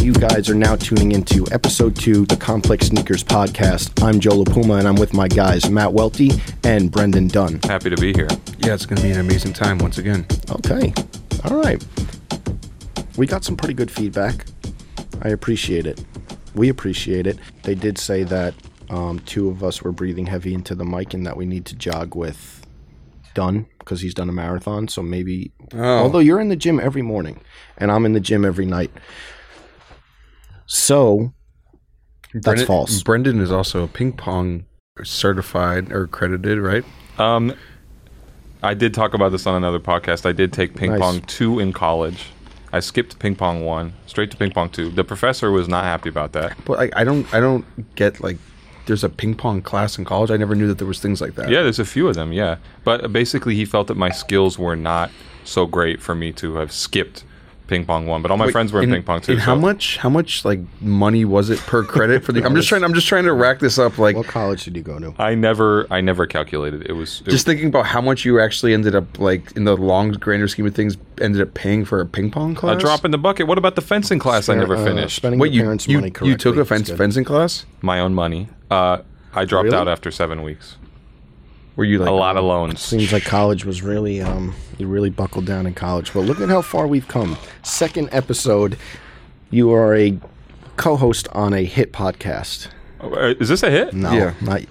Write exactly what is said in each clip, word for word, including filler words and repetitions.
You guys are now tuning into episode two, the Complex Sneakers Podcast. I'm Joe La Puma, and I'm with my guys, Matt Welty and Brendan Dunne. Happy to be here. Yeah, it's going to be an amazing time once again. Okay. All right. We got some pretty good feedback. I appreciate it. We appreciate it. They did say that um, two of us were breathing heavy into the mic and that we need to jog with Dunne because he's done a marathon. So maybe, oh. although you're in the gym every morning and I'm in the gym every night. So, that's Brendan, false. Brendan is also ping pong certified or accredited, right? Um, I did talk about this on another podcast. I did take ping nice. pong two in college. I skipped ping pong one, straight to ping pong two. The professor was not happy about that. But I, I don't, I don't get like, there's a ping pong class in college. I never knew that there was things like that. Yeah, there's a few of them. Yeah, but basically he felt that my skills were not so great for me to have skipped ping pong one, but all my Wait, friends were in ping pong too. So. How much? How much like money was it per credit for the? I'm just trying. I'm just trying to rack this up. Like, what college did you go to? I never. I never calculated. It was it just was, thinking about how much you actually ended up like in the long grander scheme of things ended up paying for a ping pong class. A drop in the bucket. What about the fencing class? Spare, I never uh, finished. Wait, you parents' you, money you took a fence, fencing class? My own money. Uh, I dropped really? out after seven weeks. Were you like, a lot of loans? Seems like college was really, um, you really buckled down in college. But look at how far we've come. Second episode, you are a co-host on a hit podcast. Is this a hit? No, yeah. not.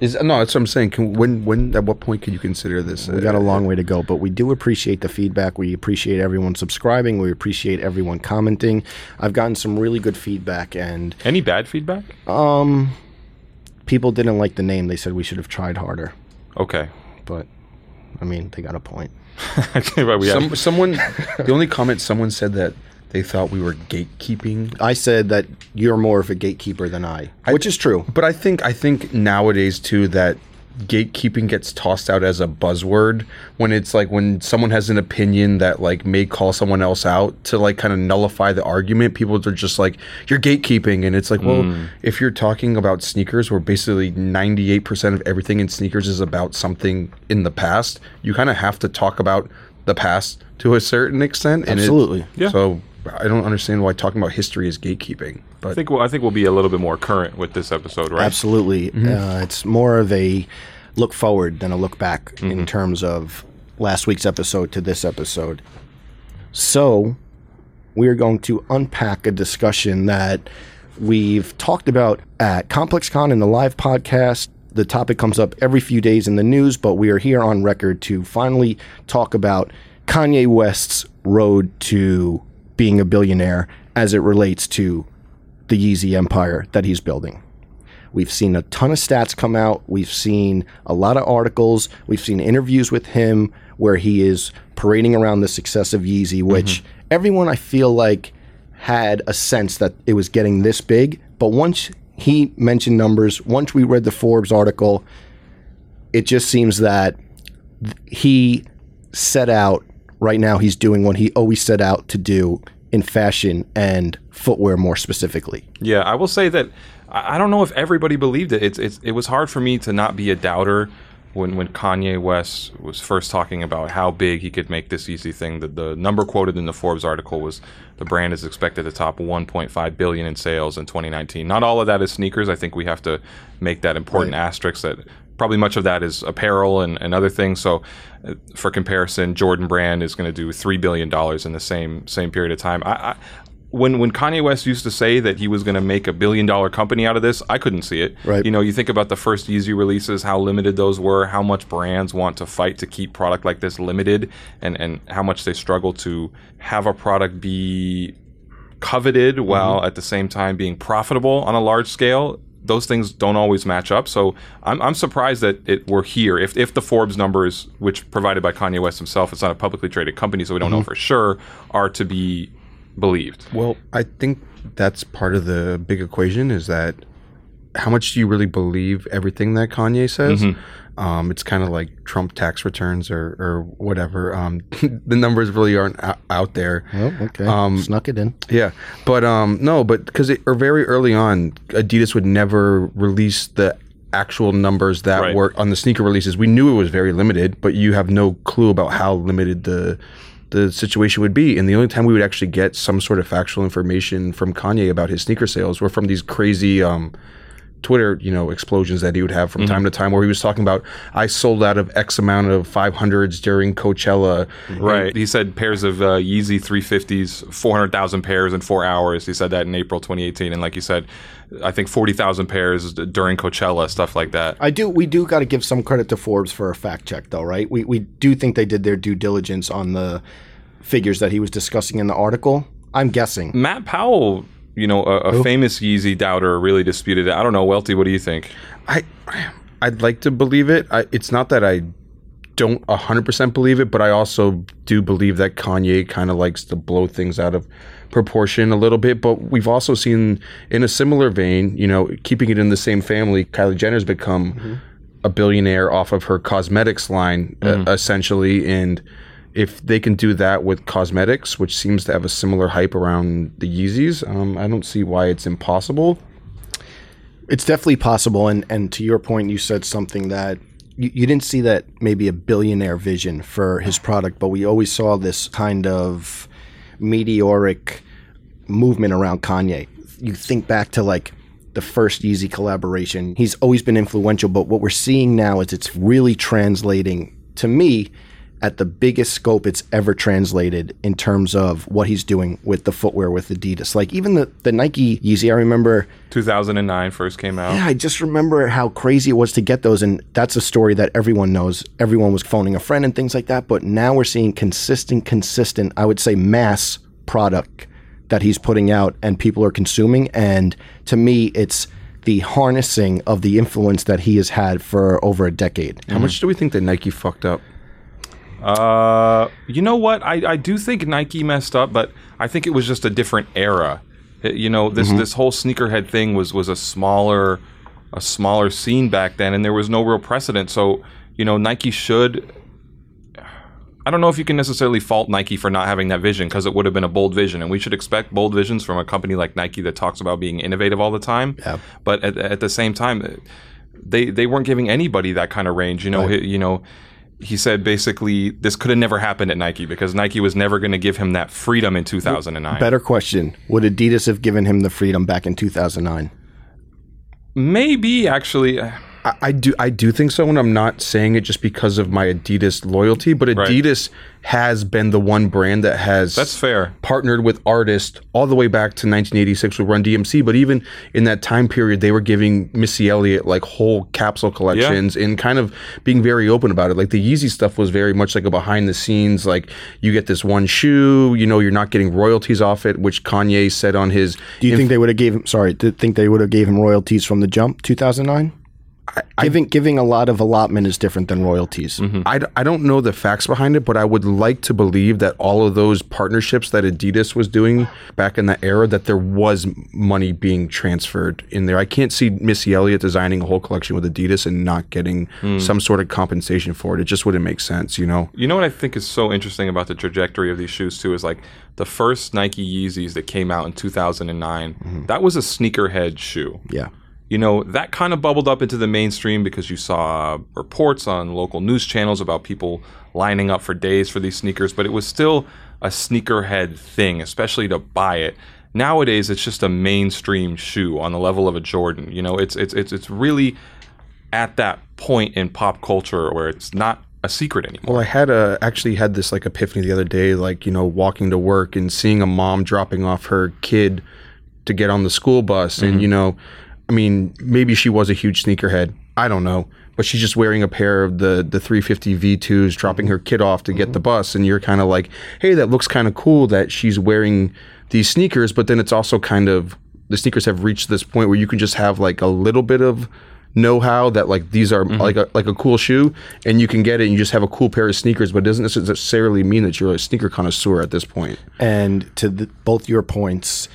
Is no, that's what I'm saying. Can, when, when, at what point can you consider this? We got a long way to go, but we do appreciate the feedback. We appreciate everyone subscribing. We appreciate everyone commenting. I've gotten some really good feedback, and any bad feedback? Um, people didn't like the name. They said we should have tried harder. Okay. But, I mean, they got a point. Some, someone, the only comment someone said that they thought we were gatekeeping. I said that you're more of a gatekeeper than I, I which is true. But I think I think nowadays, too, that gatekeeping gets tossed out as a buzzword when it's like when someone has an opinion that like may call someone else out to like kind of nullify the argument. People are just like, you're gatekeeping, and it's like, well, mm. if you're talking about sneakers where basically ninety-eight percent of everything in sneakers is about something in the past, you kind of have to talk about the past to a certain extent. And absolutely it, yeah so I don't understand why talking about history is gatekeeping. But I think we'll, I think we'll be a little bit more current with this episode, right? Absolutely. Mm-hmm. Uh, it's more of a look forward than a look back mm-hmm. in terms of last week's episode to this episode. So we are going to unpack a discussion that we've talked about at ComplexCon in the live podcast. The topic comes up every few days in the news, but we are here on record to finally talk about Kanye West's road to being a billionaire as it relates to the Yeezy empire that he's building. We've seen a ton of stats come out. We've seen a lot of articles. We've seen interviews with him where he is parading around the success of Yeezy, which mm-hmm. everyone I feel like had a sense that it was getting this big. But once he mentioned numbers, once we read the Forbes article, it just seems that he set out. Right now, he's doing what he always set out to do in fashion and footwear more specifically. Yeah, I will say that I don't know if everybody believed it. It's, it's, it was hard for me to not be a doubter when, when Kanye West was first talking about how big he could make this Yeezy thing. The, the number quoted in the Forbes article was the brand is expected to top one point five billion dollars in sales in twenty nineteen. Not all of that is sneakers. I think we have to make that important right. asterisk that probably much of that is apparel and, and other things. So for comparison, Jordan Brand is going to do three billion dollars in the same same period of time. I, I When when Kanye West used to say that he was going to make a billion dollar company out of this, I couldn't see it. Right. You know, you think about the first Yeezy releases, how limited those were, how much brands want to fight to keep product like this limited, and, and how much they struggle to have a product be coveted while mm-hmm. at the same time being profitable on a large scale. Those things don't always match up. So I'm, I'm surprised that it we're here. If if the Forbes numbers, which provided by Kanye West himself, it's not a publicly traded company, so we don't mm-hmm. know for sure, are to be believed. Well, I think that's part of the big equation, is that how much do you really believe everything that Kanye says? Mm-hmm. Um, it's kind of like Trump tax returns or, or whatever. Um, the numbers really aren't out there. Oh, okay. Um, Snuck it in. Yeah. But um, no, but because very early on, Adidas would never release the actual numbers that right. were on the sneaker releases. We knew it was very limited, but you have no clue about how limited the the situation would be. And the only time we would actually get some sort of factual information from Kanye about his sneaker sales were from these crazy um, Twitter, you know, explosions that he would have from mm-hmm. time to time, where he was talking about, I sold out of X amount of five hundreds during Coachella. Right. And he said pairs of uh, Yeezy three fifties, four hundred thousand pairs in four hours. He said that in April twenty eighteen. And like you said, I think forty thousand pairs during Coachella, stuff like that. I do. We do got to give some credit to Forbes for a fact check, though, right? We we do think they did their due diligence on the figures that he was discussing in the article, I'm guessing. Matt Powell, you know, a, a famous Yeezy doubter, really disputed it. I don't know. Welty, what do you think? I, I'd like to believe it. I, it's not that I don't one hundred percent believe it, but I also do believe that Kanye kind of likes to blow things out of proportion a little bit. But we've also seen, in a similar vein, you know, keeping it in the same family, Kylie Jenner's become mm-hmm. a billionaire off of her cosmetics line, mm-hmm. uh, essentially. And if they can do that with cosmetics, which seems to have a similar hype around the Yeezys, um, I don't see why it's impossible. It's definitely possible. And, and to your point, you said something that you, you didn't see that maybe a billionaire vision for his product, but we always saw this kind of meteoric movement around Kanye. You think back to like the first Yeezy collaboration. He's always been influential, but what we're seeing now is it's really translating to me at the biggest scope it's ever translated in terms of what he's doing with the footwear with Adidas. Like even the, the Nike Yeezy, I remember two thousand nine first came out. Yeah, I just remember how crazy it was to get those. And that's a story that everyone knows. Everyone was phoning a friend and things like that. But now we're seeing consistent, consistent, I would say mass product that he's putting out and people are consuming. And to me, it's the harnessing of the influence that he has had for over a decade. Mm-hmm. How much do we think that Nike fucked up? Uh, you know what? I, I do think Nike messed up, but I think it was just a different era. It, you know, this, mm-hmm. this whole sneakerhead thing was, was a smaller a smaller scene back then, and there was no real precedent. So, you know, Nike should... I don't know if you can necessarily fault Nike for not having that vision, because it would have been a bold vision, and we should expect bold visions from a company like Nike that talks about being innovative all the time. Yeah. But at, at the same time, they they weren't giving anybody that kind of range. You know, right. it, you know... He said basically this could have never happened at Nike because Nike was never going to give him that freedom in two thousand nine. Better question. Would Adidas have given him the freedom back in two thousand nine? Maybe, actually. I, I do I do think so, and I'm not saying it just because of my Adidas loyalty, but Adidas right. has been the one brand that has That's fair. partnered with artists all the way back to nineteen eighty-six with Run D M C, but even in that time period, they were giving Missy Elliott like whole capsule collections yeah. and kind of being very open about it. Like the Yeezy stuff was very much like a behind the scenes, like you get this one shoe, you know, you're not getting royalties off it, which Kanye said on his... Do you inf- think they would have gave him, sorry, do you think they would have gave him royalties from the jump, two thousand nine? I, giving, giving a lot of allotment is different than royalties. Mm-hmm. I, I don't know the facts behind it, but I would like to believe that all of those partnerships that Adidas was doing back in that era, that there was money being transferred in there. I can't see Missy Elliott designing a whole collection with Adidas and not getting mm. some sort of compensation for it. It just wouldn't make sense, you know? You know what I think is so interesting about the trajectory of these shoes, too, is like the first Nike Yeezys that came out in two thousand nine, mm-hmm. that was a sneakerhead shoe. Yeah. You know, that kind of bubbled up into the mainstream because you saw reports on local news channels about people lining up for days for these sneakers, but it was still a sneakerhead thing, especially to buy it. Nowadays, it's just a mainstream shoe on the level of a Jordan. You know, it's it's it's it's really at that point in pop culture where it's not a secret anymore. Well, I had a, actually had this like epiphany the other day, like, you know, walking to work and seeing a mom dropping off her kid to get on the school bus. Mm-hmm. And, you know, I mean, maybe she was a huge sneakerhead. I don't know. But she's just wearing a pair of the, the three fifty V twos, dropping her kid off to mm-hmm. get the bus. And you're kind of like, hey, that looks kind of cool that she's wearing these sneakers. But then it's also kind of, the sneakers have reached this point where you can just have like a little bit of know-how that like these are mm-hmm. like a, like a cool shoe and you can get it and you just have a cool pair of sneakers, but it doesn't necessarily mean that you're a sneaker connoisseur at this point. And to the, both your points,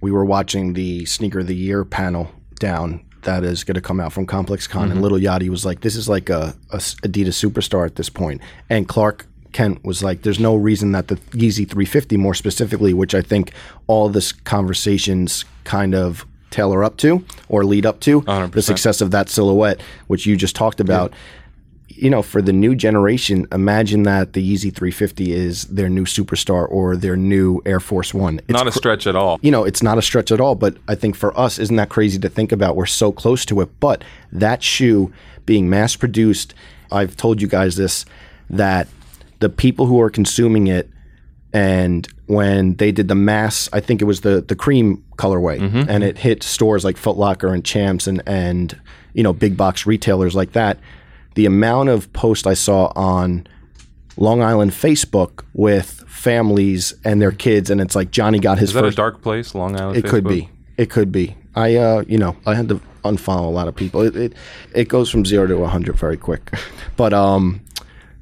we were watching the Sneaker of the Year panel down that is going to come out from ComplexCon, mm-hmm. and Little Yachty was like, this is like a, a Adidas superstar at this point. And Clark Kent was like, there's no reason that the Yeezy three fifty more specifically, which I think all this conversations kind of tailor up to or lead up to, one hundred percent. The success of that silhouette, which you just talked about. Yeah. You know, for the new generation, imagine that the Yeezy three fifty is their new superstar or their new Air Force One. It's not a stretch at all. You know, it's not a stretch at all. But I think for us, isn't that crazy to think about? We're so close to it. But that shoe being mass produced, I've told you guys this, that the people who are consuming it, and when they did the mass, I think it was the, the cream colorway, mm-hmm. and it hit stores like Foot Locker and Champs and, and, you know, big box retailers like that. The amount of posts I saw on Long Island Facebook with families and their kids, and it's like Johnny got his first. Is that first... a dark place, Long Island It Facebook? Could be. It could be. I, uh, you know, I had to unfollow a lot of people. It it, it goes from zero to one hundred very quick. But, um,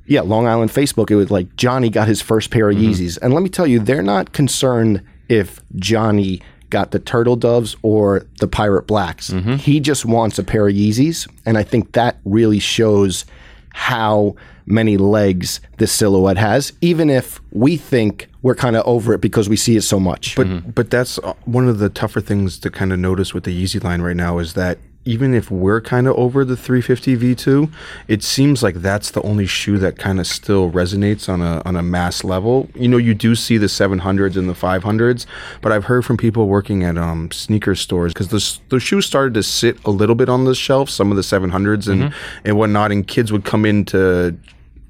yeah, Long Island Facebook, it was like Johnny got his first pair of mm-hmm. Yeezys. And let me tell you, they're not concerned if Johnny got the Turtle Doves or the Pirate Blacks. Mm-hmm. He just wants a pair of Yeezys, and I think that really shows how many legs this silhouette has, even if we think we're kind of over it because we see it so much. But mm-hmm. but that's one of the tougher things to kind of notice with the Yeezy line right now is that even if we're kind of over the three fifty V two, it seems like that's the only shoe that kind of still resonates on a on a mass level. You know, you do see the seven hundreds and the five hundreds, but I've heard from people working at um, sneaker stores because the the shoes started to sit a little bit on the shelf, some of the seven hundreds and, mm-hmm. and whatnot, and kids would come in to...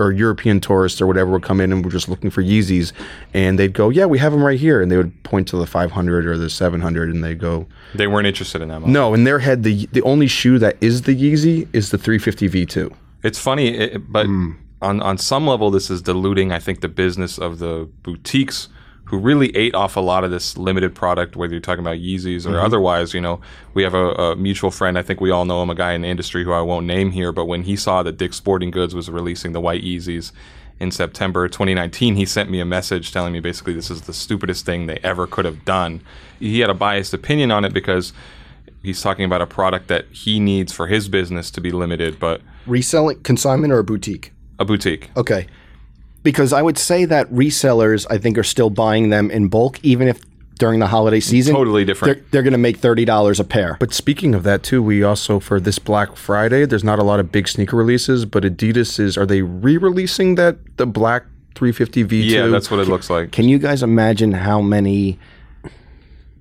or European tourists or whatever would come in and were just looking for Yeezys, and they'd go, yeah, we have them right here, and they would point to the five hundred or the seven hundred, and they'd go... They weren't interested in that much. No, in their head, the the only shoe that is the Yeezy is the three fifty V two. It's funny, it, but mm. on, on some level, this is diluting, I think, the business of the boutiques who really ate off a lot of this limited product, whether you're talking about Yeezys or mm-hmm. otherwise. You know, we have a, a mutual friend, I think we all know him, a guy in the industry who I won't name here, but when he saw that Dick's Sporting Goods was releasing the white Yeezys in September twenty nineteen, he sent me a message telling me basically this is the stupidest thing they ever could have done. He had a biased opinion on it because he's talking about a product that he needs for his business to be limited, but... Reselling, consignment, or a boutique? A boutique. Okay. Because I would say that resellers, I think, are still buying them in bulk, even if during the holiday season. Totally different. They're, they're going to make thirty dollars a pair. But speaking of that, too, we also, for this Black Friday, there's not a lot of big sneaker releases, but Adidas is, are they re-releasing that, the Black three fifty V two? Yeah, that's what it looks like. Can you guys imagine how many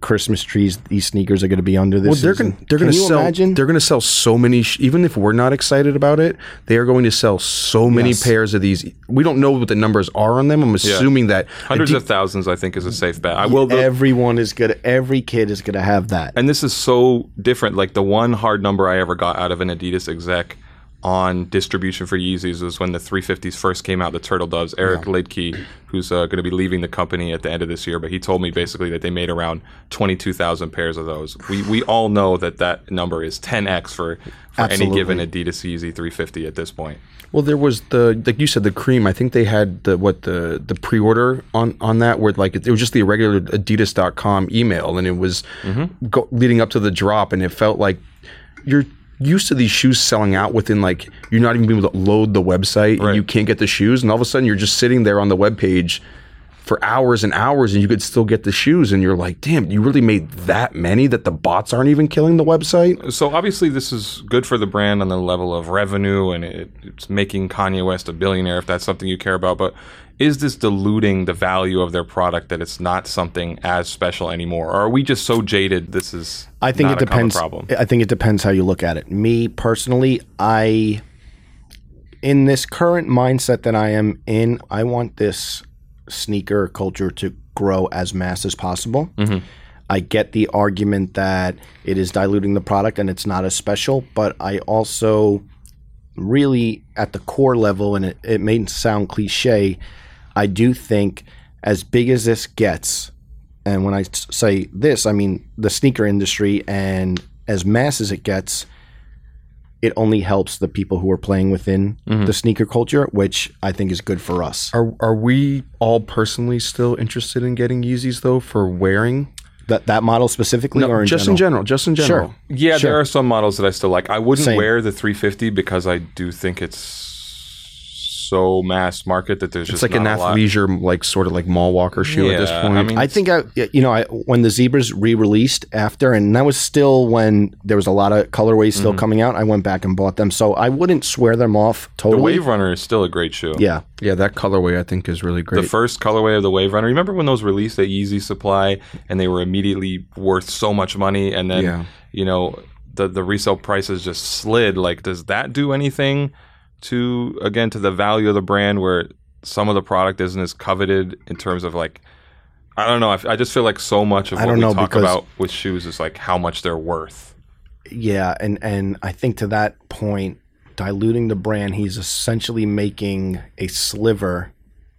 Christmas trees these sneakers are going to be under this well, they're season? Gonna, they're going to sell. Imagine? They're going to sell so many. Sh- even if we're not excited about it, they are going to sell so many yes. pairs of these. We don't know what the numbers are on them. I'm assuming yeah. that hundreds Adi- of thousands. I think is a safe bet. I will. Everyone is going to. Every kid is going to have that. And this is so different. Like the one hard number I ever got out of an Adidas exec on distribution for Yeezys was when the three fifties first came out, the Turtle Doves. Eric yeah. Lidke, who's uh, going to be leaving the company at the end of this year, but he told me basically that they made around twenty-two thousand pairs of those. We we all know that that number is ten x for, for any given Adidas Yeezy three fifty at this point. Well, there was the, like you said, the cream. I think they had the what the the pre-order on, on that where like it, it was just the regular Adidas dot com email, and it was mm-hmm. go, leading up to the drop, and it felt like you're used to these shoes selling out within like you're not even being able to load the website right. and you can't get the shoes, and all of a sudden you're just sitting there on the webpage for hours and hours and you could still get the shoes, and you're like, damn, you really made that many that the bots aren't even killing the website? So obviously this is good for the brand on the level of revenue, and it, it's making Kanye West a billionaire if that's something you care about, but is this diluting the value of their product that it's not something as special anymore? Or are we just so jaded this is I think not it a depends. Problem? I think it depends how you look at it. Me personally, I... in this current mindset that I am in, I want this sneaker culture to grow as mass as possible. Mm-hmm. I get the argument that it is diluting the product and it's not as special, but I also really, at the core level, and it, it may sound cliche, I do think as big as this gets, and when I say this, I mean the sneaker industry, and as mass as it gets, it only helps the people who are playing within mm-hmm. the sneaker culture, which I think is good for us. Are are we all personally still interested in getting Yeezys, though, for wearing? That that model specifically, no, or in just general? in general? Just in general. Sure. Yeah, sure. There are some models that I still like. I wouldn't Same. wear the three fifty because I do think it's so mass market that there's it's just like not an athleisure, lot. like sort of like mall walker shoe yeah, at this point. I, mean, I think I, you know, I, when the Zebras re-released after, and that was still when there was a lot of colorways still mm-hmm. coming out, I went back and bought them. So I wouldn't swear them off totally. The Wave Runner is still a great shoe. Yeah. Yeah, that colorway I think is really great. The first colorway of the Wave Runner. Remember when those released at Yeezy Supply and they were immediately worth so much money, and then, yeah. you know, the, the resale prices just slid. Like, does that do anything to, again, to the value of the brand where some of the product isn't as coveted in terms of, like, I don't know. I, I just feel like so much of what we know, talk about with shoes is like how much they're worth. Yeah. And, and I think to that point, diluting the brand, he's essentially making a sliver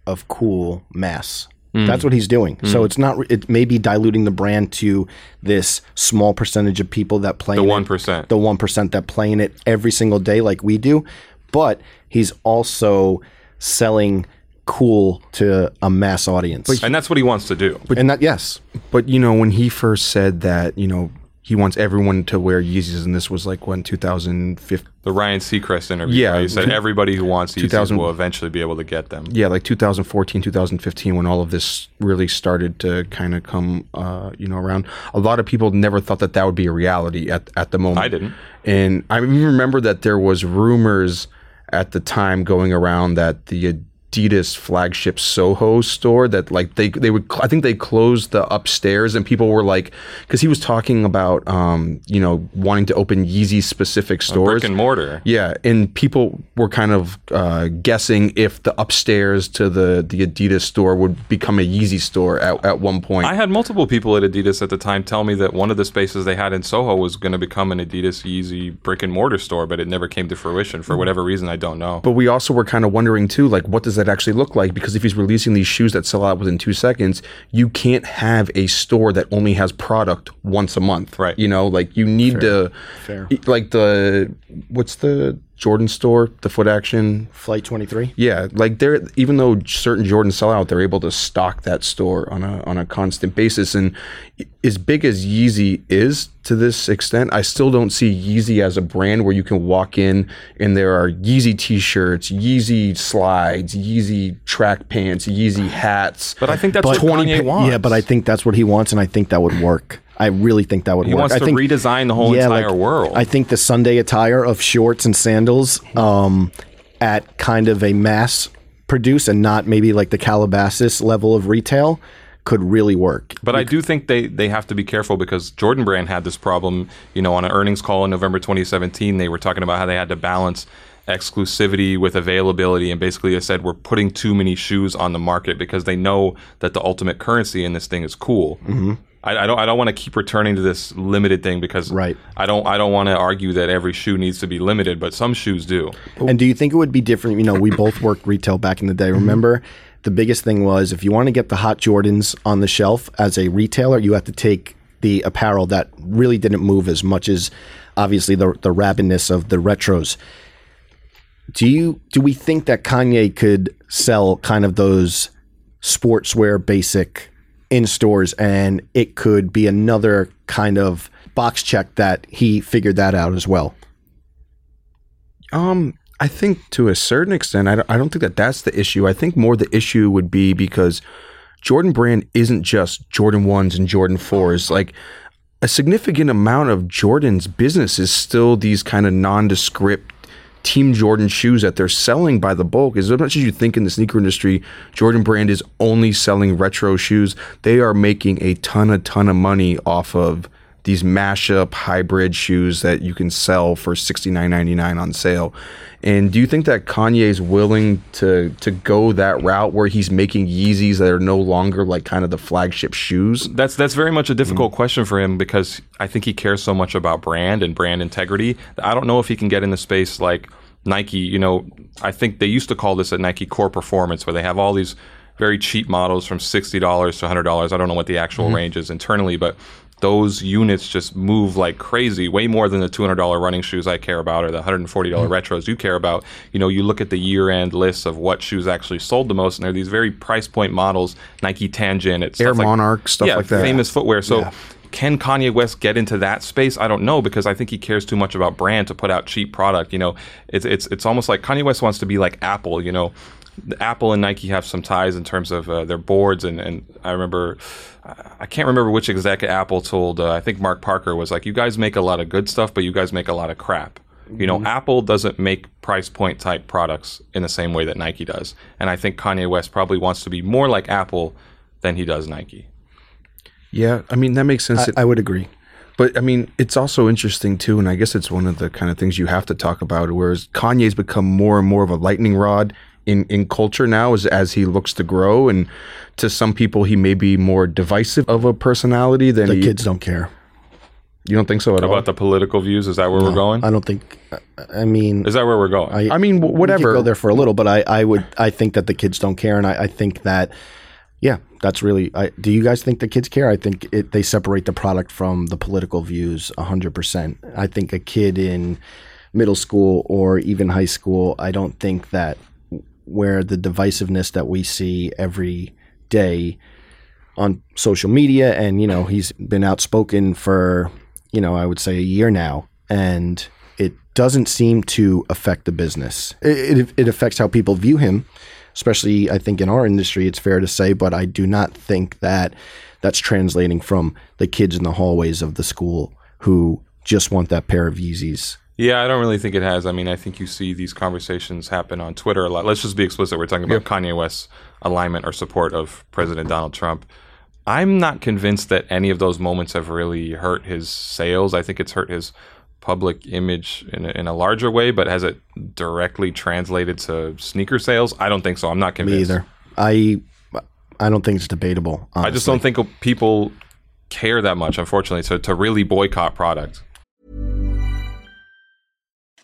of cool mass. Mm. That's what he's doing. Mm. So it's not, it may be diluting the brand to this small percentage of people that play the in one percent. It, the one percent that play in it every single day like we do. But he's also selling cool to a mass audience. But, and that's what he wants to do. But, and that, yes. But, you know, when he first said that, you know, he wants everyone to wear Yeezys, and this was like when two thousand fifteen. The Ryan Seacrest interview. Yeah. Right? He said two, everybody who wants Yeezys will eventually be able to get them. Yeah, like two thousand fourteen, two thousand fifteen, when all of this really started to kind of come, uh, you know, around. A lot of people never thought that that would be a reality at, at the moment. I didn't. And I remember that there was rumors at the time going around that the Adidas flagship Soho store, that like they they would cl- I think they closed the upstairs, and people were like, because he was talking about um you know wanting to open Yeezy specific stores, a brick and mortar, yeah, and people were kind of uh, guessing if the upstairs to the the Adidas store would become a Yeezy store at at one point. I had multiple people at Adidas at the time tell me that one of the spaces they had in Soho was going to become an Adidas Yeezy brick and mortar store, but it never came to fruition for whatever reason. I don't know. But we also were kind of wondering too, like, what does that actually look like? Because if he's releasing these shoes that sell out within two seconds, you can't have a store that only has product once a month, right? You know, like you need Fair. to, Fair. like the what's the Jordan store, the Foot Action, Flight twenty-three. Yeah, like they're, even though certain Jordans sell out, they're able to stock that store on a on a constant basis. And as big as Yeezy is to this extent, I still don't see Yeezy as a brand where you can walk in and there are Yeezy T-shirts, Yeezy slides, Yeezy track pants, Yeezy hats. But I think that's but what Kanye pa- wants. Yeah, but I think that's what he wants, and I think that would work. I really think that would he work. He wants I to think, redesign the whole yeah, entire like, world. I think the Sunday attire of shorts and sandals um, at kind of a mass produce and not maybe like the Calabasas level of retail could really work. But we, I do think they, they have to be careful, because Jordan Brand had this problem. You know, on an earnings call in November twenty seventeen, they were talking about how they had to balance exclusivity with availability, and basically they said we're putting too many shoes on the market because they know that the ultimate currency in this thing is cool. Mm-hmm. I, I don't. I don't want to keep returning to this limited thing, because right. I don't. I don't want to argue that every shoe needs to be limited, but some shoes do. And do you think it would be different? You know, we both worked retail back in the day. Remember, the biggest thing was if you want to get the hot Jordans on the shelf as a retailer, you have to take the apparel that really didn't move as much as obviously the the rabidness of the retros. Do you? Do we think that Kanye could sell kind of those sportswear basic in stores, and it could be another kind of box check that he figured that out as well? Um, I think to a certain extent, I don't, I don't think that that's the issue. I think more the issue would be because Jordan Brand isn't just Jordan ones and Jordan fours. Like, a significant amount of Jordan's business is still these kind of nondescript Team Jordan shoes that they're selling by the bulk. As much as you think in the sneaker industry, Jordan Brand is only selling retro shoes, they are making a ton, a ton of money off of these mashup hybrid shoes that you can sell for sixty-nine ninety-nine on sale. And do you think that Kanye is willing to to go that route where he's making Yeezys that are no longer like kind of the flagship shoes? That's that's very much a difficult mm-hmm. question for him, because I think he cares so much about brand and brand integrity. I don't know if he can get in the space like Nike. You know, I think they used to call this at Nike core performance, where they have all these very cheap models from sixty dollars to one hundred dollars. I don't know what the actual mm-hmm. range is internally, but those units just move like crazy, way more than the two hundred dollars running shoes I care about or the one hundred forty dollars mm-hmm. retros you care about. You know, you look at the year-end lists of what shoes actually sold the most, and they're these very price point models, Nike Tangent, it's Air Monarch, like, stuff yeah, like that. Famous footwear. So yeah. Can Kanye West get into that space? I don't know, because I think he cares too much about brand to put out cheap product. You know, it's it's it's almost like Kanye West wants to be like Apple. You know, Apple and Nike have some ties in terms of uh, their boards, and, and I remember, I can't remember which exec at Apple told, uh, I think Mark Parker was like, you guys make a lot of good stuff, but you guys make a lot of crap. You know, mm-hmm. Apple doesn't make price point type products in the same way that Nike does. And I think Kanye West probably wants to be more like Apple than he does Nike. Yeah, I mean, that makes sense. I, it, I would agree. But, I mean, it's also interesting, too, and I guess it's one of the kind of things you have to talk about, whereas Kanye's become more and more of a lightning rod in in culture now as, as he looks to grow. And to some people, he may be more divisive of a personality than the he, kids don't care. You don't think so at about all? About the political views? Is that where no, we're going? I don't think, I mean. Is that where we're going? I, I mean, whatever. We could go there for a little, but I, I would, I think that the kids don't care. And I, I think that, yeah, that's really, I, do you guys think the kids care? I think it, they separate the product from the political views one hundred percent. I think a kid in middle school or even high school, I don't think that where the divisiveness that we see every day on social media, and, you know, he's been outspoken for, you know, I would say a year now, and it doesn't seem to affect the business. It, it, it affects how people view him, especially I think in our industry, it's fair to say, but I do not think that that's translating from the kids in the hallways of the school who just want that pair of Yeezys. Yeah, I don't really think it has. I mean, I think you see these conversations happen on Twitter a lot. Let's just be explicit. We're talking about yep. Kanye West's alignment or support of President Donald Trump. I'm not convinced that any of those moments have really hurt his sales. I think it's hurt his public image in a, in a larger way, but has it directly translated to sneaker sales? I don't think so. I'm not convinced. Me either. I, I don't think it's debatable, honestly. I just don't think people care that much, unfortunately, to, to really boycott product.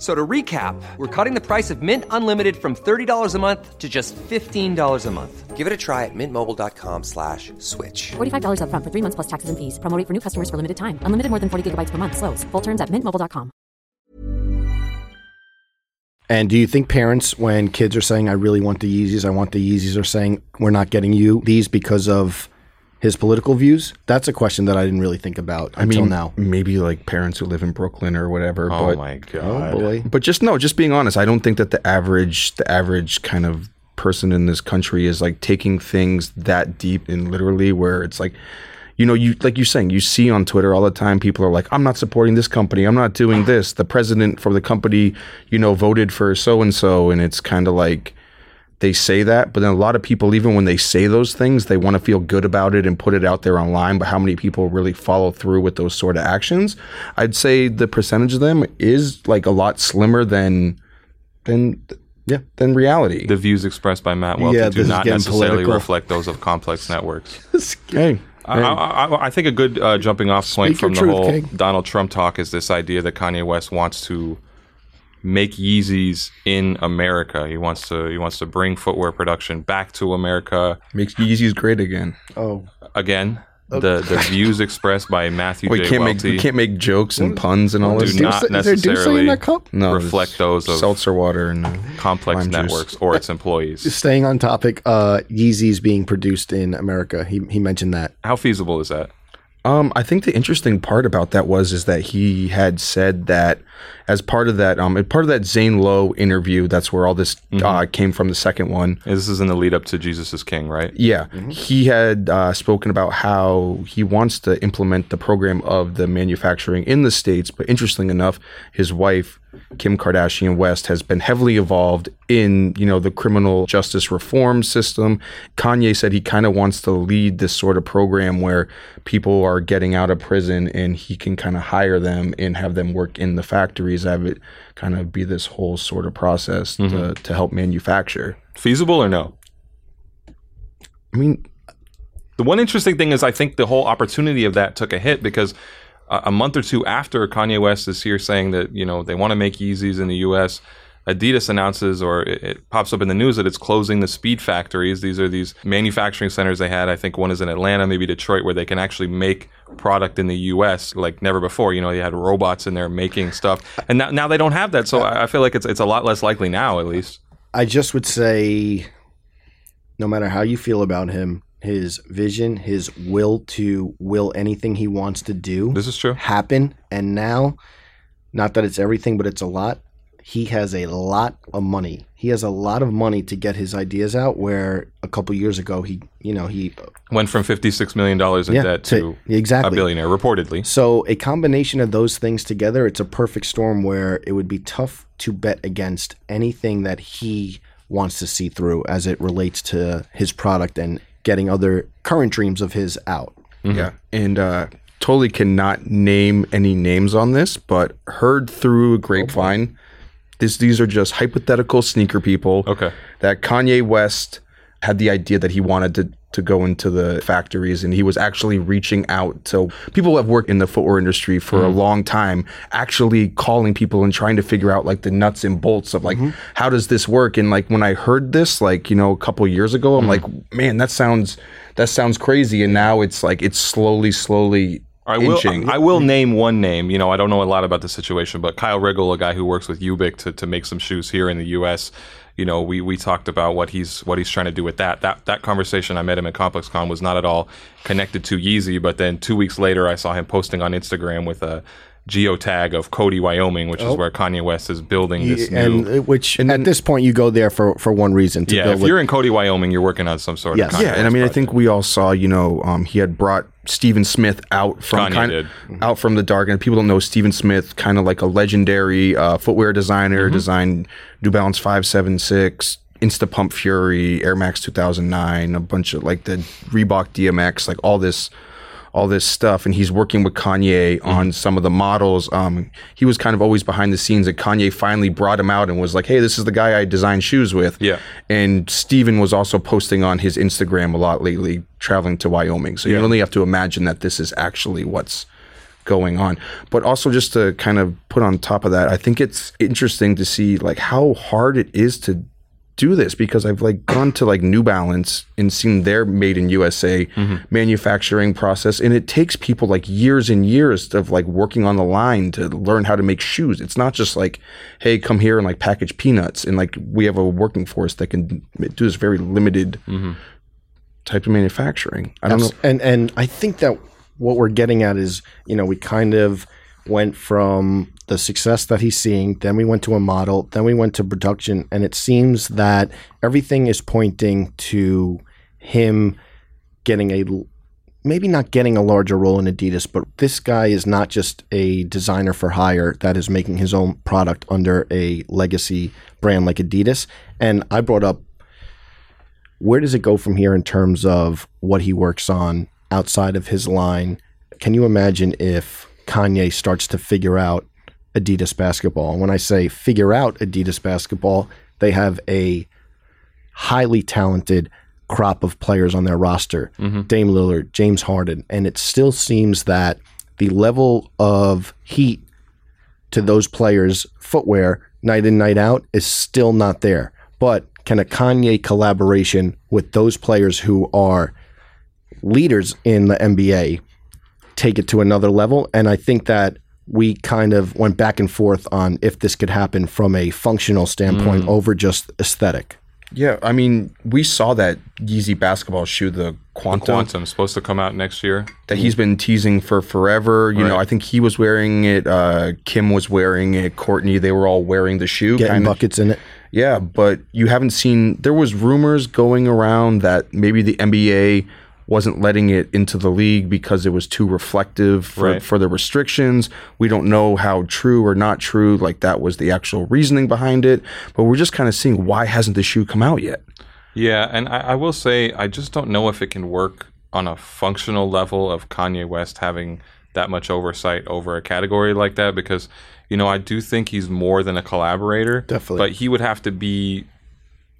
So to recap, we're cutting the price of Mint Unlimited from thirty dollars a month to just fifteen dollars a month. Give it a try at mintmobile.com slash switch. forty-five dollars up front for three months plus taxes and fees. Promo rate for new customers for limited time. Unlimited more than forty gigabytes per month. Slows full terms at mint mobile dot com. And do you think parents, when kids are saying, I really want the Yeezys, I want the Yeezys, are saying, we're not getting you these because of his political views? That's a question that I didn't really think about I until mean, now. Maybe like parents who live in Brooklyn or whatever. Oh but, my God. Oh boy. But just no, just being honest, I don't think that the average, the average kind of person in this country is like taking things that deep and literally where it's like, you know, you like you're saying, you see on Twitter all the time, people are like, I'm not supporting this company. I'm not doing this. The president for the company, you know, voted for so-and-so. And it's kind of like, they say that, but then a lot of people, even when they say those things, they want to feel good about it and put it out there online, but how many people really follow through with those sort of actions? I'd say the percentage of them is like a lot slimmer than than yeah, than reality. The views expressed by Matt Welty yeah, do not necessarily political. reflect those of Complex Networks. Hey, I, I, I think a good uh, jumping off point Speak from the truth, whole King. Donald Trump talk is this idea that Kanye West wants to make Yeezys in America. He wants to he wants to bring footwear production back to America. Makes Yeezys great again. Oh. Again, oh. the the views expressed by Matthew Wait, J. Can't Welty. Make, we can't make jokes and puns and all this. Do not necessarily no, reflect those of seltzer water and Complex Networks juice. Or its employees. Staying on topic, uh, Yeezys being produced in America. He he mentioned that. How feasible is that? Um, I think the interesting part about that was is that he had said that as part of that um, part of that Zane Lowe interview, that's where all this mm-hmm. uh, came from, the second one. And this is in the lead up to Jesus is King, right? Yeah. Mm-hmm. He had uh, spoken about how he wants to implement the program of the manufacturing in the States. But interesting enough, his wife, Kim Kardashian West, has been heavily involved in, you know, the criminal justice reform system. Kanye said he kind of wants to lead this sort of program where people are getting out of prison and he can kind of hire them and have them work in the factories, have it kind of be this whole sort of process mm-hmm. to, to help manufacture. Feasible or no? I mean, the one interesting thing is I think the whole opportunity of that took a hit because a month or two after Kanye West is here saying that, you know, they want to make Yeezys in the U S, Adidas announces or it, it pops up in the news that it's closing the speed factories. These are these manufacturing centers they had. I think one is in Atlanta, maybe Detroit, where they can actually make product in the U S like never before. You know, they had robots in there making stuff. And now, now they don't have that. So I, I feel like it's it's a lot less likely now, at least. I just would say, no matter how you feel about him, his vision, his will to will anything he wants to do. This is true. Happen. And now, not that it's everything, but it's a lot. He has a lot of money. He has a lot of money to get his ideas out where a couple years ago he, you know, he went from fifty-six million dollars in yeah, debt to, to exactly. a billionaire, reportedly. So a combination of those things together, it's a perfect storm where it would be tough to bet against anything that he wants to see through as it relates to his product and getting other current dreams of his out. Mm-hmm. Yeah. And uh, totally cannot name any names on this, but heard through a grapevine, okay. this, these are just hypothetical sneaker people okay. that Kanye West had the idea that he wanted to, to go into the factories, and he was actually reaching out to people who have worked in the footwear industry for mm-hmm. a long time, actually calling people and trying to figure out like the nuts and bolts of like, mm-hmm. how does this work? And like, when I heard this, like, you know, a couple years ago, I'm mm-hmm. like, man, that sounds, that sounds crazy. And now it's like, it's slowly, slowly I will, I will name one name. You know, I don't know a lot about the situation, but Kyle Riggle, a guy who works with Ubik to, to make some shoes here in the U S, you know, we, we talked about what he's what he's trying to do with that. That that conversation, I met him at ComplexCon, was not at all connected to Yeezy, but then two weeks later, I saw him posting on Instagram with a geotag of Cody, Wyoming, which oh. is where Kanye West is building this yeah, new... And, which, and at this point, you go there for, for one reason. To yeah, build if you're in Cody, Wyoming, you're working on some sort yes. of Kanye Yeah, and I mean, project. I think we all saw, you know, um, he had brought Stephen Smith out from kind of, out from the dark, and people don't know Stephen Smith, kind of like a legendary uh, footwear designer, mm-hmm. designed New Balance five seven six, Insta Pump Fury, Air Max two thousand nine, a bunch of like the Reebok D M X, like all this, all this stuff, and he's working with Kanye mm-hmm. on some of the models. Um, he was kind of always behind the scenes, and Kanye finally brought him out and was like, "Hey, this is the guy I designed shoes with." Yeah, and Stephen was also posting on his Instagram a lot lately, traveling to Wyoming. So yeah. you only have to imagine that this is actually what's going on. But also just to kind of put on top of that, I think it's interesting to see like how hard it is to do this, because I've like gone to like New Balance and seen their made in U S A mm-hmm. manufacturing process, and it takes people like years and years of like working on the line to learn how to make shoes. It's not just like, hey, come here and like package peanuts, and like we have a working force that can do this very limited mm-hmm. type of manufacturing. I don't That's, know and and I think that what we're getting at is, you know, we kind of went from the success that he's seeing, then we went to a model, then we went to production, and it seems that everything is pointing to him getting a, maybe not getting a larger role in Adidas, but this guy is not just a designer for hire that is making his own product under a legacy brand like Adidas. And I brought up, where does it go from here in terms of what he works on outside of his line? Can you imagine if Kanye starts to figure out Adidas basketball? And when I say figure out Adidas basketball, they have a highly talented crop of players on their roster, mm-hmm. Dame Lillard, James Harden, and it still seems that the level of heat to those players' footwear night in, night out is still not there. But can a Kanye collaboration with those players who are leaders in the N B A take it to another level? And I think that we kind of went back and forth on if this could happen from a functional standpoint mm. over just aesthetic. Yeah, I mean, we saw that Yeezy basketball shoe, the Quantum. The Quantum, supposed to come out next year. That he's been teasing for forever. You right. know, I think he was wearing it, uh, Kim was wearing it, Courtney, they were all wearing the shoe. Getting kind buckets of. in it. Yeah, but you haven't seen, there was rumors going around that maybe the N B A wasn't letting it into the league because it was too reflective for, right. for the restrictions. We don't know how true or not true, like that was the actual reasoning behind it, but we're just kind of seeing, why hasn't the shoe come out yet? Yeah, and I, I will say, I just don't know if it can work on a functional level of Kanye West having that much oversight over a category like that, because, you know, I do think he's more than a collaborator. Definitely. But he would have to be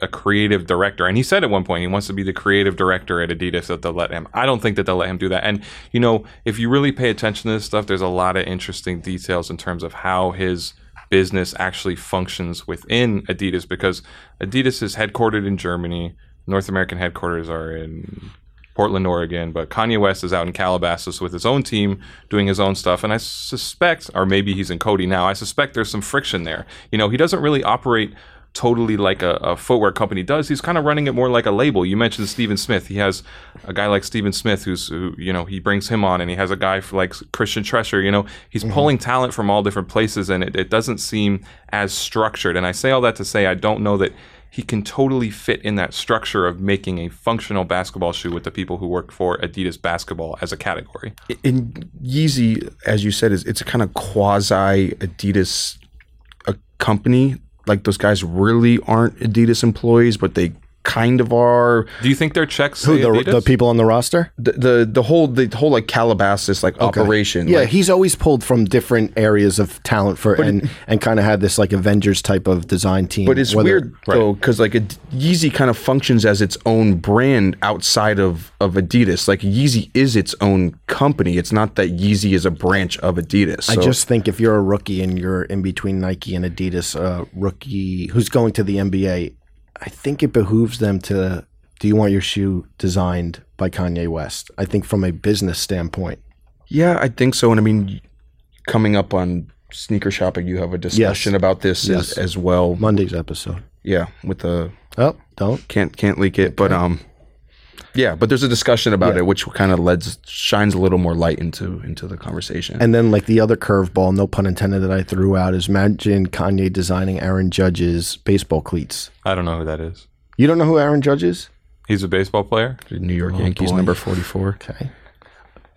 a creative director, and he said at one point he wants to be the creative director at Adidas, that they'll let him. I don't think that they'll let him do that. And, you know, if you really pay attention to this stuff, there's a lot of interesting details in terms of how his business actually functions within Adidas, because Adidas is headquartered in Germany, North American headquarters are in Portland, Oregon, but Kanye West is out in Calabasas with his own team doing his own stuff. And I suspect, or maybe he's in Cody now, I suspect there's some friction there. You know, he doesn't really operate totally like a, a footwear company does. He's kind of running it more like a label. You mentioned Stephen Smith. He has a guy like Stephen Smith who's, who, you know, he brings him on, and he has a guy for like Christian Tresher, you know, he's mm-hmm. pulling talent from all different places, and it, it doesn't seem as structured. And I say all that to say, I don't know that he can totally fit in that structure of making a functional basketball shoe with the people who work for Adidas basketball as a category. And Yeezy, as you said, is it's a kind of quasi Adidas a company. Like, those guys really aren't Adidas employees, but they kind of are. Do you think their checks say Who, the, the people on the roster? The, the the whole the whole like Calabasas like okay. operation. Yeah, like, he's always pulled from different areas of talent for but, and and kind of had this like Avengers type of design team. But it's whether, weird right. though, because like a, Yeezy kind of functions as its own brand outside of of Adidas. Like, Yeezy is its own company. It's not that Yeezy is a branch of Adidas. So I just think if you're a rookie and you're in between Nike and Adidas, a uh, rookie who's going to the N B A, I think it behooves them to, do you want your shoe designed by Kanye West? I think from a business standpoint. Yeah, I think so. And I mean, coming up on Sneaker Shopping, you have a discussion yes. about this yes. as, as well. Monday's episode. Yeah, with the... Oh, don't. Can't can't leak it. Okay. But um, yeah, but there's a discussion about yeah. it, which kind of lends, shines a little more light into, into the conversation. And then like the other curveball, no pun intended, that I threw out is, imagine Kanye designing Aaron Judge's baseball cleats. I don't know who that is. You don't know who Aaron Judge is? He's a baseball player. New York oh, Yankees, boy. Number forty-four. Okay.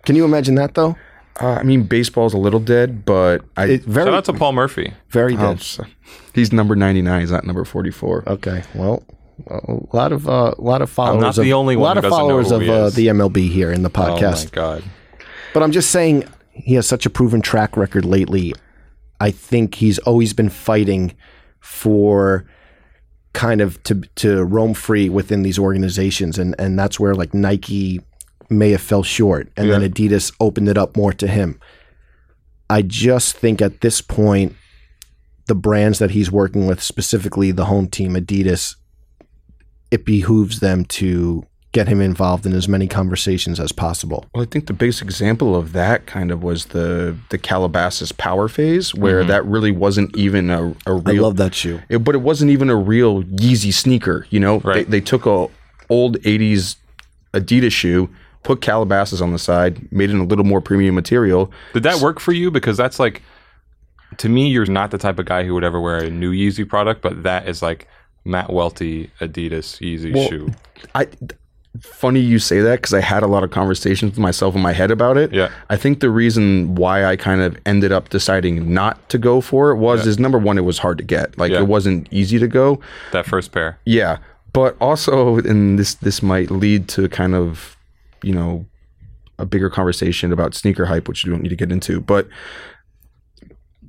Can you imagine that, though? Uh, I mean, baseball's a little dead, but... I it, very, shout out to Paul Murphy. Very dead. Oh, he's number ninety-nine. He's not number forty-four. Okay, well... A lot of uh, a lot of followers. I'm not the of, only one. A lot of followers of uh, the M L B here in the podcast. Oh my god! But I'm just saying, he has such a proven track record lately. I think he's always been fighting for kind of to to roam free within these organizations, and and that's where like Nike may have fell short, and yeah. then Adidas opened it up more to him. I just think at this point, the brands that he's working with, specifically the home team, Adidas, it behooves them to get him involved in as many conversations as possible. Well, I think the biggest example of that kind of was the the Calabasas power phase, where mm-hmm. that really wasn't even a, a real... I love that shoe. It, but it wasn't even a real Yeezy sneaker, you know? Right. They, they took a old eighties Adidas shoe, put Calabasas on the side, made it a little more premium material. Did that work for you? Because that's like... To me, you're not the type of guy who would ever wear a new Yeezy product, but that is like Matt Welty Adidas Yeezy well, shoe. I, funny you say that, because I had a lot of conversations with myself in my head about it. Yeah. I think the reason why I kind of ended up deciding not to go for it was, yeah. is number one, it was hard to get. Like, yeah. it wasn't easy to go. That first pair. Yeah. But also, and this this might lead to kind of, you know, a bigger conversation about sneaker hype, which you don't need to get into, but...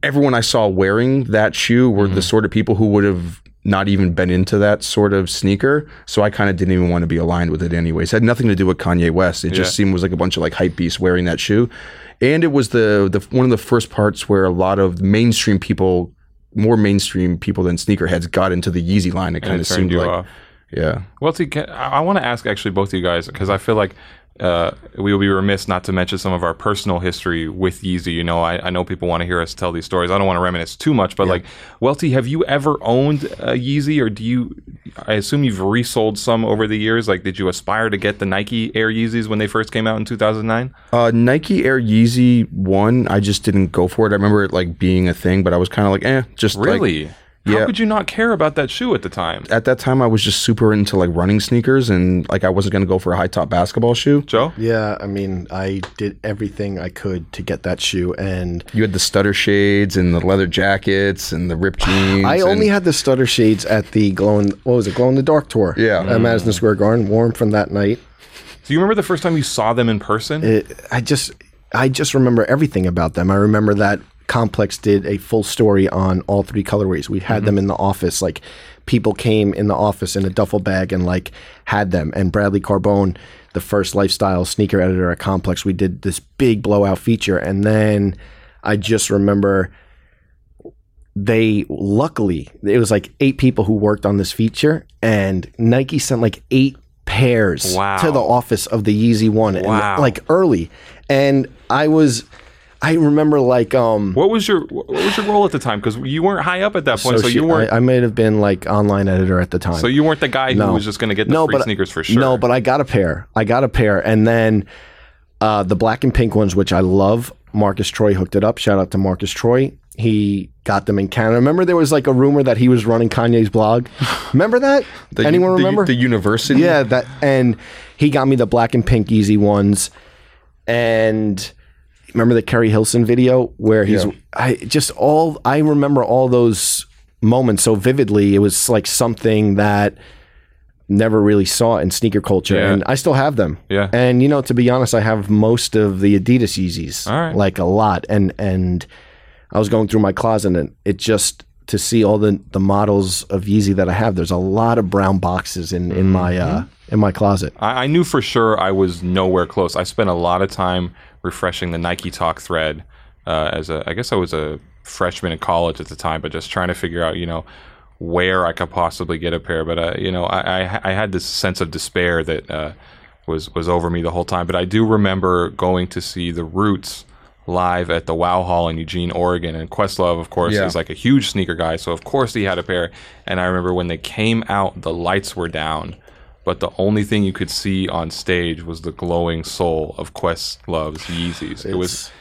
Everyone I saw wearing that shoe were mm-hmm. the sort of people who would have not even been into that sort of sneaker. So I kind of didn't even want to be aligned with it anyways. It had nothing to do with Kanye West. It yeah. just seemed was like a bunch of like hype beasts wearing that shoe. And it was the, the one of the first parts where a lot of mainstream people, more mainstream people than sneakerheads, got into the Yeezy line. It kind of seemed like, off. yeah. Well, see, I want to ask actually both of you guys, because I feel like Uh, we will be remiss not to mention some of our personal history with Yeezy. You know, I, I know people want to hear us tell these stories. I don't want to reminisce too much, but yeah. like, Welty, have you ever owned a Yeezy, or do you, I assume you've resold some over the years. Like, did you aspire to get the Nike Air Yeezys when they first came out in two thousand nine? Uh, Nike Air Yeezy one, I just didn't go for it. I remember it like being a thing, but I was kind of like, eh, just really? Like, how yeah. could you not care about that shoe at the time? At that time, I was just super into like running sneakers, and like I wasn't going to go for a high top basketball shoe. Joe? Yeah, I mean, I did everything I could to get that shoe, and you had the stutter shades and the leather jackets and the ripped jeans. I and... only had the stutter shades at the glow in what was it, glow in the dark tour? Yeah, at mm. Madison Square Garden. Warm from that night. Do you remember the first time you saw them in person? It, I just, I just remember everything about them. I remember that. Complex did a full story on all three colorways. We had mm-hmm. them in the office. Like, people came in the office in a duffel bag and like had them. And Bradley Carbone, the first lifestyle sneaker editor at Complex, we did this big blowout feature. And then I just remember they luckily it was like eight people who worked on this feature, and Nike sent like eight pairs wow. to the office of the Yeezy one, wow. and, like early. And I was. I remember like... Um, what was your what was your role at the time? Because you weren't high up at that point, so you weren't... I, I may have been like online editor at the time. So you weren't the guy no. who was just going to get the no, free but, sneakers for sure. No, but I got a pair. I got a pair. And then uh, the black and pink ones, which I love, Marcus Troy hooked it up. Shout out to Marcus Troy. He got them in Canada. Remember, there was like a rumor that he was running Kanye's blog. Remember that? the, Anyone the, remember? The university? Yeah. that. And he got me the black and pink Yeezy ones. And... Remember the Kerry Hilson video where he's yeah. I just all I remember all those moments so vividly. It was like something that never really saw in sneaker culture, yeah. and I still have them. Yeah, and you know, to be honest, I have most of the Adidas Yeezys, all right. like a lot. And and I was going through my closet, and it just to see all the the models of Yeezy that I have. There's a lot of brown boxes in in mm-hmm. my uh, in my closet. I, I knew for sure I was nowhere close. I spent a lot of time refreshing the Nike Talk thread uh, as a, I guess I was a freshman in college at the time, but just trying to figure out, you know, where I could possibly get a pair. But, uh, you know, I, I, I had this sense of despair that uh, was, was over me the whole time. But I do remember going to see the Roots live at the Wow Hall in Eugene, Oregon. And Questlove, of course, yeah. is like a huge sneaker guy. So, of course, he had a pair. And I remember when they came out, the lights were down. But the only thing you could see on stage was the glowing soul of Questlove's Yeezys. It's... It was,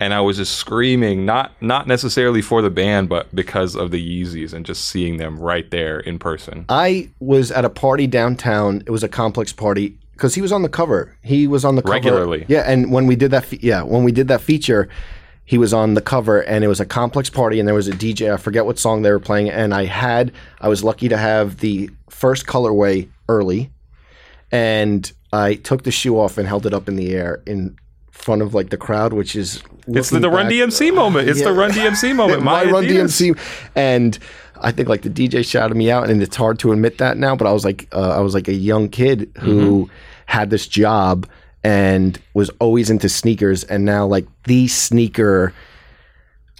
and I was just screaming, not not necessarily for the band, but because of the Yeezys and just seeing them right there in person. I was at a party downtown. It was a Complex party because he was on the cover. He was on the cover regularly. Yeah, and when we did that, fe- yeah, when we did that feature, he was on the cover, and it was a Complex party, and there was a D J. I forget what song they were playing, and I had I was lucky to have the first colorway early, and I took the shoe off and held it up in the air in front of like the crowd, which is it's the, the Run D M C moment. It's yeah. the Run D M C moment. My, my Run D M C, and I think like the D J shouted me out, and it's hard to admit that now, but I was like uh, I was like a young kid who mm-hmm. had this job. And was always into sneakers, and now like the sneaker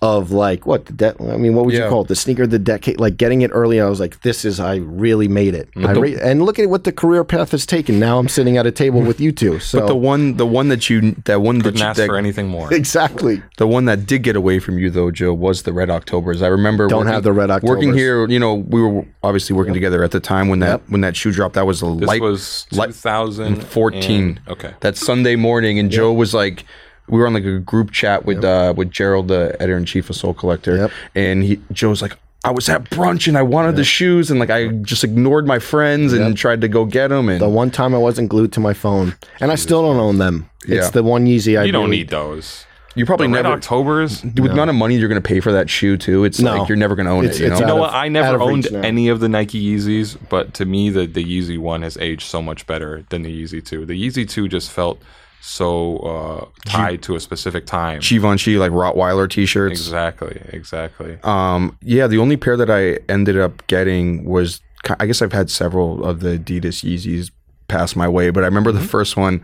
of like what the de- I mean, what would yeah. you call it? The sneaker, the decade, like getting it early. I was like, this is, I really made it. I the, re- and look at what the career path has taken. Now I'm sitting at a table with you two. So, but the one, the one that you, that one couldn't that you, ask that, for anything more. Exactly. The one that did get away from you though, Joe, was the Red Octobers. I remember don't working, have the Red Octobers. Working here, you know, we were obviously working yep. together at the time when that yep. when that shoe dropped. That was a this light. This was twenty fourteen. And, okay. That Sunday morning, and yep. Joe was like. We were on like a group chat with yep. uh, with Gerald, the editor in chief of Soul Collector, yep. and he Joe's like, I was at brunch and I wanted yep. the shoes, and like I just ignored my friends yep. and tried to go get them. And the one time I wasn't glued to my phone, and Jesus I still don't own them. It's yeah. the one Yeezy I. You don't really, need those. You probably the never. Red Octobers. With no. the amount of money you're going to pay for that shoe too, it's no. like you're never going to own it's, it. You know, you know of, what? I never owned any of the Nike Yeezys, but to me, the the Yeezy one has aged so much better than the Yeezy two. The Yeezy two just felt. So uh, tied G- to a specific time. Givenchy, like Rottweiler t-shirts. Exactly, exactly. Um, yeah, the only pair that I ended up getting was, I guess I've had several of the Adidas Yeezys pass my way, but I remember the first one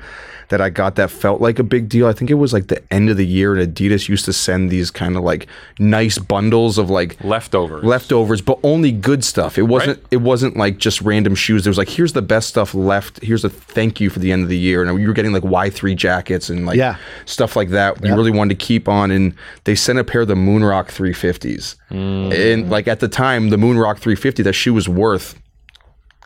that I got that felt like a big deal. I think it was like the end of the year, and Adidas used to send these kind of like nice bundles of like leftovers leftovers but only good stuff. It wasn't right? It wasn't like just random shoes. It was like, here's the best stuff left, here's a thank you for the end of the year. And you were getting like Y three jackets and like yeah. stuff like that you yeah. really wanted to keep on. And they sent a pair of the Moonrock three fifties mm. and like at the time the Moonrock three fifty, that shoe was worth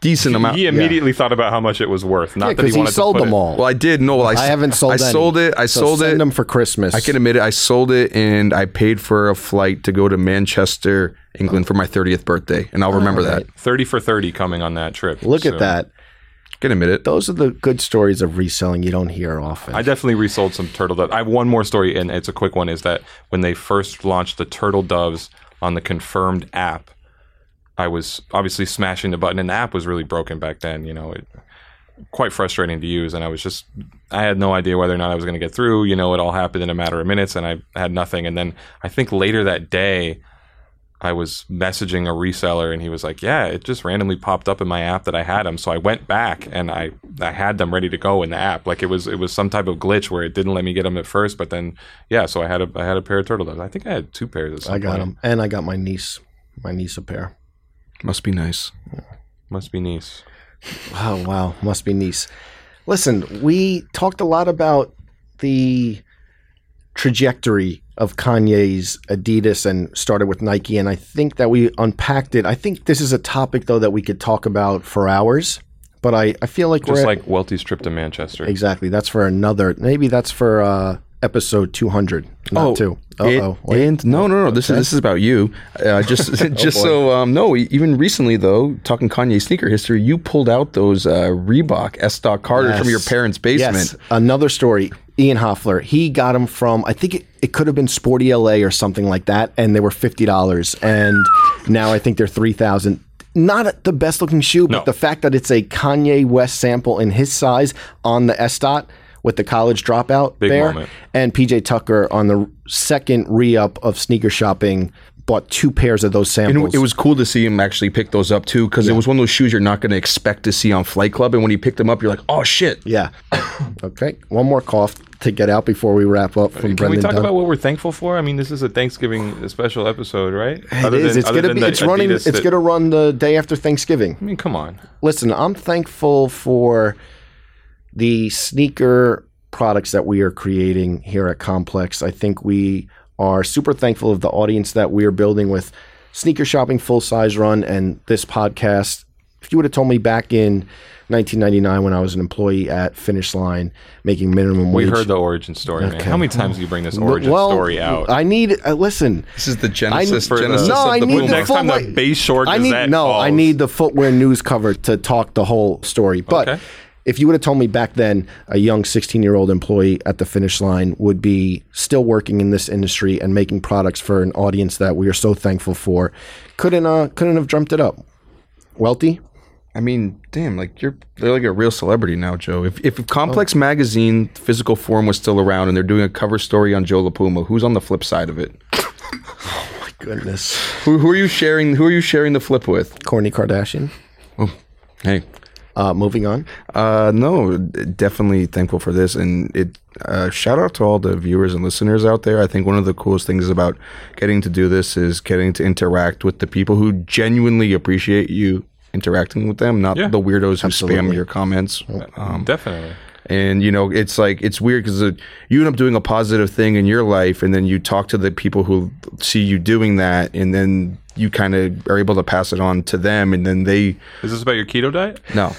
decent amount. He immediately yeah. thought about how much it was worth. Not yeah, that he wanted he sold to put them it. All. Well, I did. No, well, I, I haven't sold. I any. sold it. I so sold send it. Send them for Christmas. I can admit it. I sold it, and I paid for a flight to go to Manchester, England, for my thirtieth birthday, and I'll remember right. that. Thirty for thirty coming on that trip. Look so. At that. Can admit it. Those are the good stories of reselling you don't hear often. I definitely resold some turtle doves. I have one more story, and it's a quick one. Is that when they first launched the turtle doves on the Confirmed app? I was obviously smashing the button, and the app was really broken back then, you know, it quite frustrating to use. And I was just, I had no idea whether or not I was going to get through, you know, it all happened in a matter of minutes and I had nothing. And then I think later that day I was messaging a reseller and he was like, yeah, it just randomly popped up in my app that I had them. So I went back and I, I had them ready to go in the app. Like it was, it was some type of glitch where it didn't let me get them at first, but then, yeah. So I had a, I had a pair of turtle doves. I think I had two pairs at some I got point. Them. And I got my niece, my niece a pair. Must be nice. Must be nice. Oh, wow. Must be nice. Listen, we talked a lot about the trajectory of Kanye's Adidas and started with Nike, and I think that we unpacked it. I think this is a topic, though, that we could talk about for hours, but I, I feel like Just we're... Just like at, Welty's trip to Manchester. Exactly. That's for another... Maybe that's for... uh episode two hundred. Not oh, two. Uh-oh. It, and no, no, no. This okay. is this is about you. Uh, just just oh so um, no. Even recently though, talking Kanye sneaker history, you pulled out those uh, Reebok S. Doc Carters yes. from your parents' basement. Yes. Another story. Ian Hoffler. He got them from. I think it, it could have been Sporty L A or something like that, and they were fifty dollars. And now I think they're three thousand. Not the best looking shoe, no. but the fact that it's a Kanye West sample in his size on the S. Dot. With the college dropout Big there. Moment. And P J Tucker on the second re-up of sneaker shopping bought two pairs of those samples. And it was cool to see him actually pick those up too, because yeah. it was one of those shoes you're not going to expect to see on Flight Club. And when he picked them up, you're like, oh shit. Yeah. Okay. One more cough to get out before we wrap up. From Can Brendan we talk Dunne. About what we're thankful for? I mean, this is a Thanksgiving special episode, right? It other is. Than, it's going to be, it's running, it's going to run the day after Thanksgiving. I mean, come on. Listen, I'm thankful for the sneaker products that we are creating here at Complex. I think we are super thankful of the audience that we are building with Sneaker Shopping Full Size Run and this podcast. If you would have told me back in nineteen ninety-nine when I was an employee at Finish Line making minimum wage. We heard the origin story, okay. man. How many times do you bring this origin well, story out? I need, uh, listen. This is the genesis, need, genesis no, of the boom. Next time the Bayshore Gazette No, calls. I need the footwear news cover to talk the whole story. But. Okay. If you would have told me back then, a young sixteen-year-old employee at the Finish Line would be still working in this industry and making products for an audience that we are so thankful for, couldn't uh, couldn't have dreamt it up. Welty? I mean, damn, like you're they're like a real celebrity now, Joe. If if Complex oh. Magazine physical form was still around and they're doing a cover story on Joe La Puma, who's on the flip side of it? Oh my goodness. Who who are you sharing? Who are you sharing the flip with? Kourtney Kardashian. Oh, hey. Uh, moving on. Uh, no, definitely thankful for this. And it uh, shout out to all the viewers and listeners out there. I think one of the coolest things about getting to do this is getting to interact with the people who genuinely appreciate you interacting with them, not yeah. the weirdos who Absolutely. Spam your comments. Um, Definitely. And, you know, it's like, it's weird because you end up doing a positive thing in your life, and then you talk to the people who see you doing that, and then you kind of are able to pass it on to them, and then they... Is this about your keto diet? No.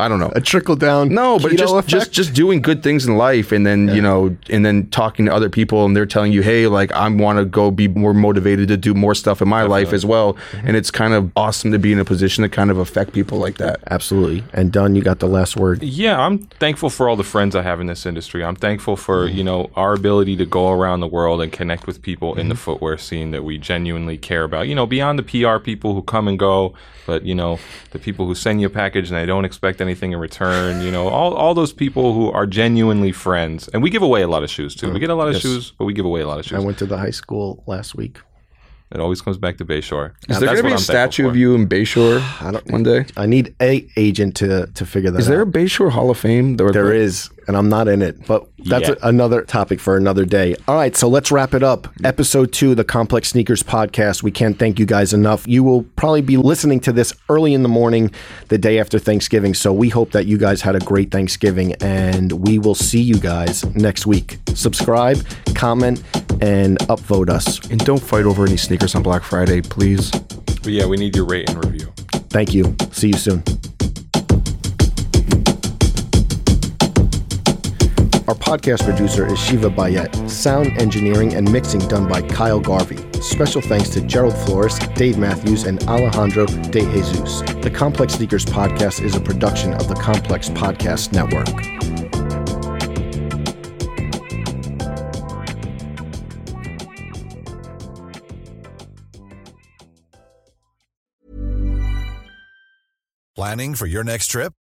I don't know. A trickle down. No, but just, just just doing good things in life, and then yeah. you know, and then talking to other people, and they're telling you, hey, like I want to go be more motivated to do more stuff in my Definitely. Life as well. Mm-hmm. And it's kind of awesome to be in a position to kind of affect people like that. Absolutely. And Dunne, you got the last word. Yeah, I'm thankful for all the friends I have in this industry. I'm thankful for mm-hmm. you know, our ability to go around the world and connect with people mm-hmm. in the footwear scene that we genuinely care about. You know, beyond the P R people who come and go, but you know, the people who send you a package and they don't expect anything in return, you know, all all those people who are genuinely friends. And we give away a lot of shoes too. We get a lot of yes. shoes, but we give away a lot of shoes. I went to the high school last week. It always comes back to Bayshore. Is there going to be a statue of you in Bayshore one day? I need a agent to to figure that out. Is there a Bayshore Hall of Fame? There is, and I'm not in it, but that's yeah. a, another topic for another day. All right, so let's wrap it up. Episode two of the Complex Sneakers Podcast. We can't thank you guys enough. You will probably be listening to this early in the morning, the day after Thanksgiving, so we hope that you guys had a great Thanksgiving, and we will see you guys next week. Subscribe, comment, and upvote us. And don't fight over any sneakers on Black Friday, please. But yeah, we need your rate and review. Thank you. See you soon. Our podcast producer is Shiva Bayet. Sound engineering and mixing done by Kyle Garvey. Special thanks to Gerald Flores, Dave Matthews, and Alejandro De Jesus. The Complex Sneakers Podcast is a production of the Complex Podcast Network. Planning for your next trip?